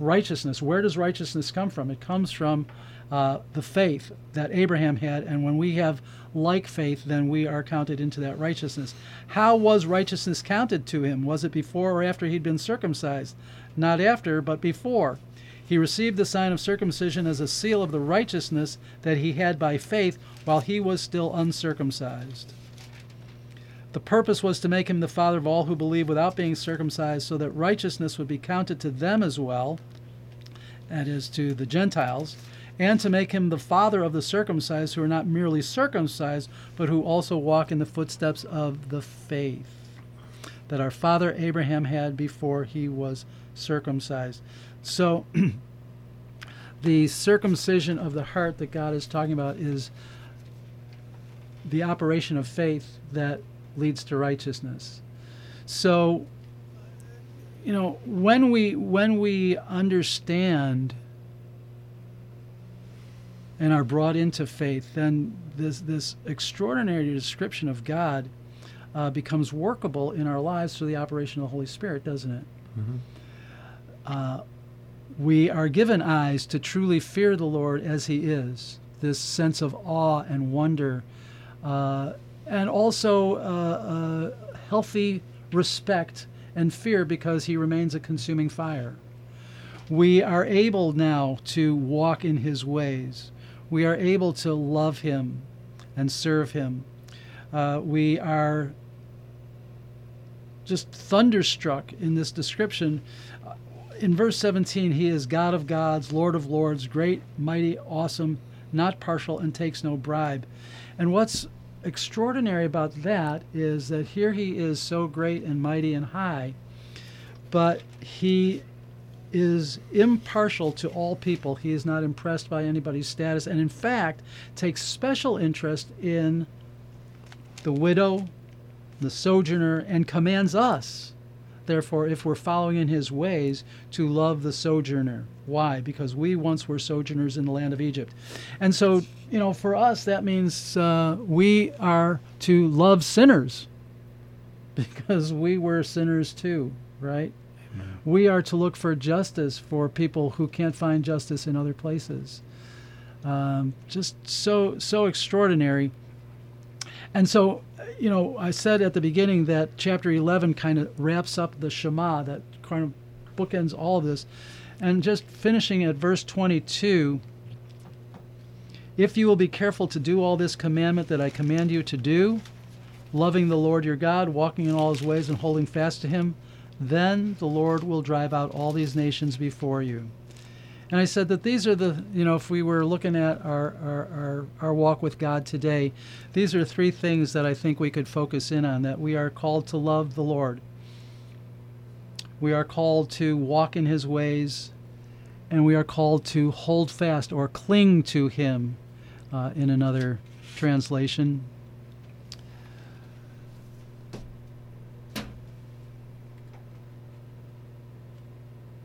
Righteousness. Where does righteousness come from? It comes from the faith that Abraham had, and when we have like faith, then we are counted into that righteousness. How was righteousness counted to him? Was it before or after he'd been circumcised? Not after, but before. "He received the sign of circumcision as a seal of the righteousness that he had by faith while he was still uncircumcised. The purpose was to make him the father of all who believe without being circumcised, so that righteousness would be counted to them as well," that is, to the Gentiles, "and to make him the father of the circumcised, who are not merely circumcised, but who also walk in the footsteps of the faith that our father Abraham had before he was circumcised." So the circumcision of the heart that God is talking about is the operation of faith that leads to righteousness. So, you know, when we understand and are brought into faith, then this extraordinary description of God becomes workable in our lives through the operation of the Holy Spirit, doesn't it? Mm-hmm. We are given eyes to truly fear the Lord as He is, this sense of awe and wonder, and also a healthy respect and fear because He remains a consuming fire. We are able now to walk in His ways. We are able to love Him and serve Him. We are just thunderstruck in this description. In verse 17, He is God of gods, Lord of lords, great, mighty, awesome, not partial, and takes no bribe. And what's extraordinary about that is that here He is so great and mighty and high, but He is impartial to all people. He is not impressed by anybody's status, and in fact takes special interest in the widow, the sojourner, and commands us, therefore, if we're following in His ways, to love the sojourner. Why? Because we once were sojourners in the land of Egypt. And so, you know, for us, that means we are to love sinners because we were sinners too, right? Amen. We are to look for justice for people who can't find justice in other places. Just so extraordinary. And so, you know, I said at the beginning that chapter 11 kind of wraps up the Shema, that kind of bookends all of this. And just finishing at verse 22, if you will be careful to do all this commandment that I command you to do, loving the Lord your God, walking in all His ways and holding fast to Him, then the Lord will drive out all these nations before you. And I said that these are the, you know, if we were looking at our walk with God today, these are three things that I think we could focus in on, that we are called to love the Lord. We are called to walk in His ways, and we are called to hold fast or cling to Him, in another translation.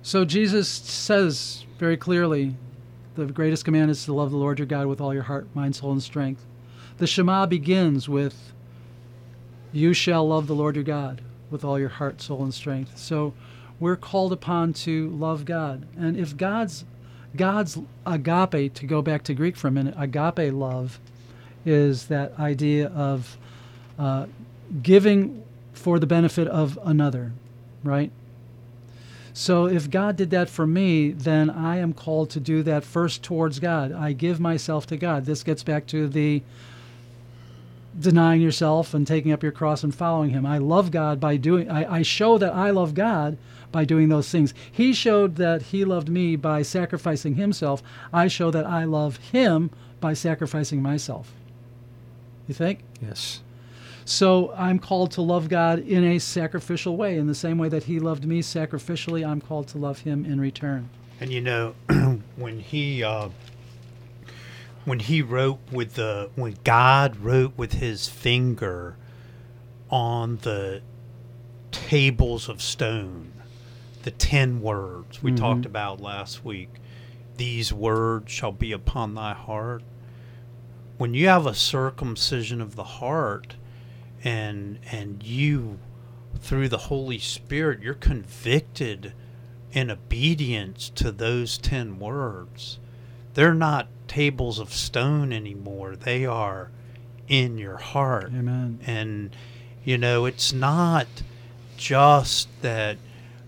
So Jesus says very clearly, the greatest command is to love the Lord your God with all your heart, mind, soul, and strength. The Shema begins with, you shall love the Lord your God with all your heart, soul, and strength. So we're called upon to love God. And if God's agape, to go back to Greek for a minute, agape love is that idea of giving for the benefit of another, right? So if God did that for me, then I am called to do that first towards God. I give myself to God. This gets back to the denying yourself and taking up your cross and following Him. I love God by doing, I show that I love God by doing those things. He showed that He loved me by sacrificing Himself. I show that I love Him by sacrificing myself. You think? Yes. So I'm called to love God in a sacrificial way. In the same way that He loved me sacrificially, I'm called to love Him in return. And you know, when God wrote with His finger on the tables of stone, the 10 words we talked about last week, these words shall be upon thy heart. When you have a circumcision of the heart, and you, through the Holy Spirit, you're convicted in obedience to those 10 words. They're not tables of stone anymore. They are in your heart. Amen. And, you know, it's not just that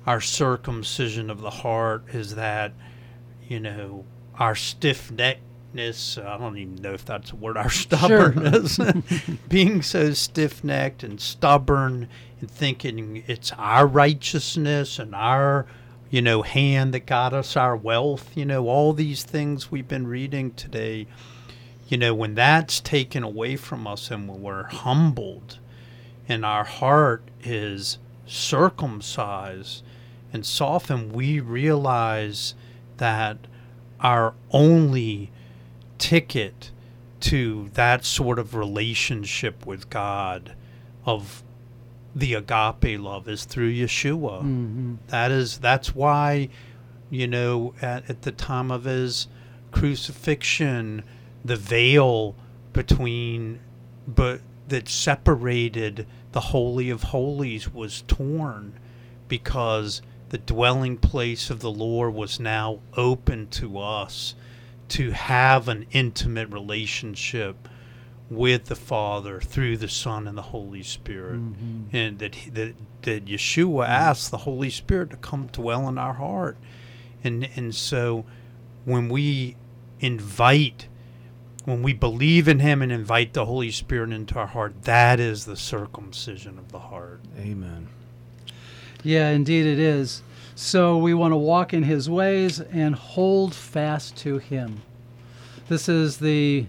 our circumcision of the heart is that, you know, our stiff-necked, I don't even know if that's a word, our stubbornness, sure. Being so stiff-necked and stubborn and thinking it's our righteousness and our, you know, hand that got us our wealth, you know, all these things we've been reading today, you know, when that's taken away from us and when we're humbled and our heart is circumcised and softened, we realize that our only ticket to that sort of relationship with God of the agape love is through Yeshua. Mm-hmm. That's why, you know, at the time of his crucifixion, the veil that separated the Holy of Holies was torn because the dwelling place of the Lord was now open to us to have an intimate relationship with the Father through the Son and the Holy Spirit. Mm-hmm. And that Yeshua asked the Holy Spirit to come dwell in our heart. And so when we invite, when we believe in him and invite the Holy Spirit into our heart, that is the circumcision of the heart. Amen. Yeah, indeed it is. So we want to walk in his ways and hold fast to him. This is the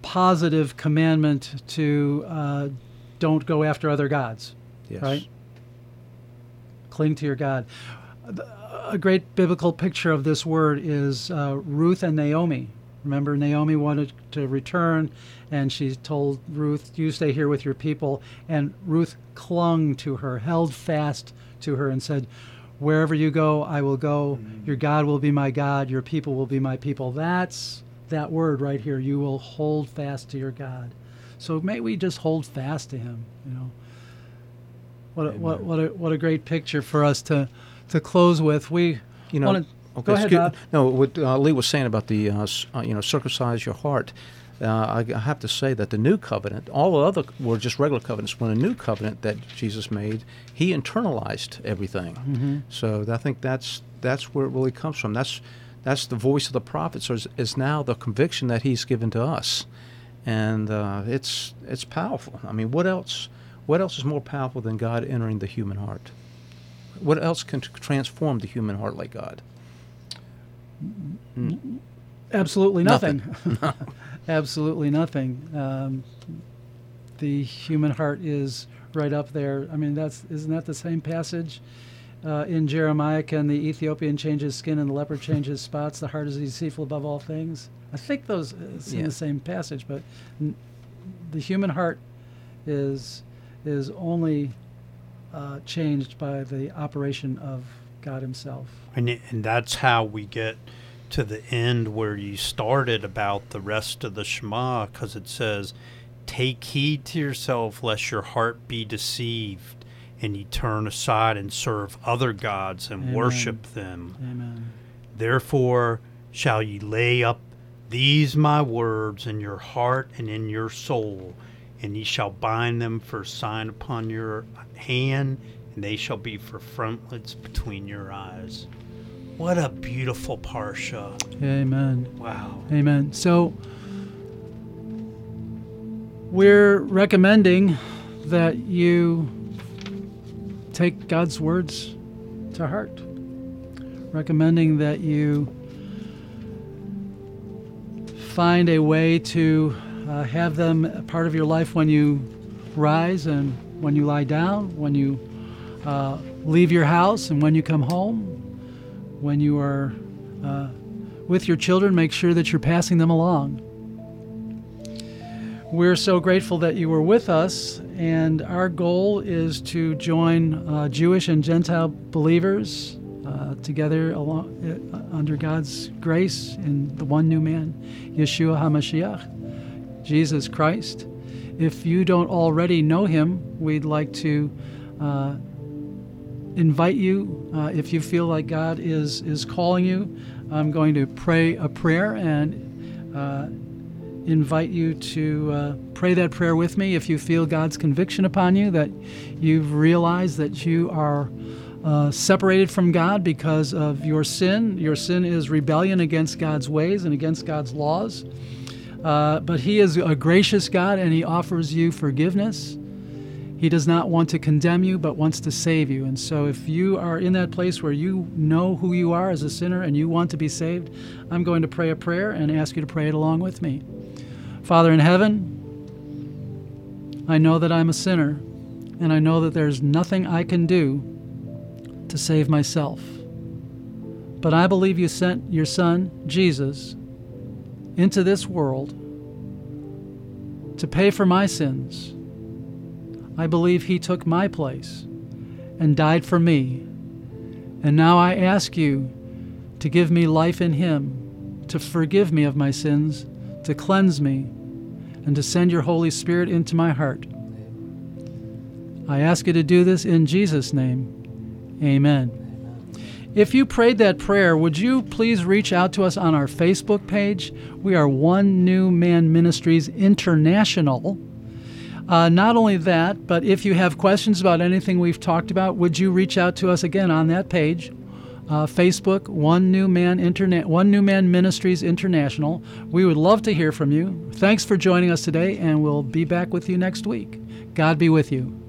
positive commandment to don't go after other gods. Yes. Right? Cling to your God. A great biblical picture of this word is Ruth and Naomi. Remember, Naomi wanted to return, and she told Ruth, you stay here with your people. And Ruth clung to her, held fast to her, and said, wherever you go, I will go. Mm-hmm. Your God will be my God. Your people will be my people. That's that word right here. You will hold fast to your God. So may we just hold fast to him. You know, what a great picture for us to close with. We, you know. Okay, go ahead, Bob. No, what Lee was saying about the, circumcise your heart, I have to say that the new covenant, all the other were just regular covenants. When a new covenant that Jesus made, he internalized everything. Mm-hmm. So I think that's where it really comes from. That's the voice of the prophets is now the conviction that he's given to us. And it's powerful. I mean, what else is more powerful than God entering the human heart? What else can transform the human heart like God? Absolutely nothing. Absolutely nothing. The human heart is right up there. I mean, isn't that the same passage in Jeremiah? Can the Ethiopian change his skin and the leopard change his spots? The heart is deceitful above all things. I think those it's in the same passage, but the human heart is only changed by the operation of God himself. And that's how we get to the end where you started about the rest of the Shema, because it says, take heed to yourself lest your heart be deceived and you turn aside and serve other gods and Amen. Worship them. Amen. Therefore shall ye lay up these my words in your heart and in your soul, and ye shall bind them for a sign upon your hand, and they shall be for frontlets between your eyes. What a beautiful parsha. Amen. Wow. Amen. So we're recommending that you take God's words to heart. Recommending that you find a way to have them a part of your life when you rise and when you lie down, when you leave your house, and when you come home, when you are with your children, make sure that you're passing them along. We're so grateful that you were with us, and our goal is to join Jewish and Gentile believers together under God's grace in the one new man, Yeshua HaMashiach, Jesus Christ. If you don't already know him, we'd like to invite you, if you feel like God is calling you. I'm going to pray a prayer and invite you to pray that prayer with me. If you feel God's conviction upon you, that you've realized that you are separated from God because of your sin. Your sin is rebellion against God's ways and against God's laws. But he is a gracious God, and he offers you forgiveness. He does not want to condemn you, but wants to save you. And so if you are in that place where you know who you are as a sinner and you want to be saved, I'm going to pray a prayer and ask you to pray it along with me. Father in heaven, I know that I'm a sinner, and I know that there's nothing I can do to save myself. But I believe you sent your Son, Jesus, into this world to pay for my sins. I believe he took my place and died for me. And now I ask you to give me life in him, to forgive me of my sins, to cleanse me, and to send your Holy Spirit into my heart. I ask you to do this in Jesus' name. Amen. If you prayed that prayer, would you please reach out to us on our Facebook page? We are One New Man Ministries International. Not only that, but if you have questions about anything we've talked about, would you reach out to us again on that page? Facebook, One New Man Ministries International. We would love to hear from you. Thanks for joining us today, and we'll be back with you next week. God be with you.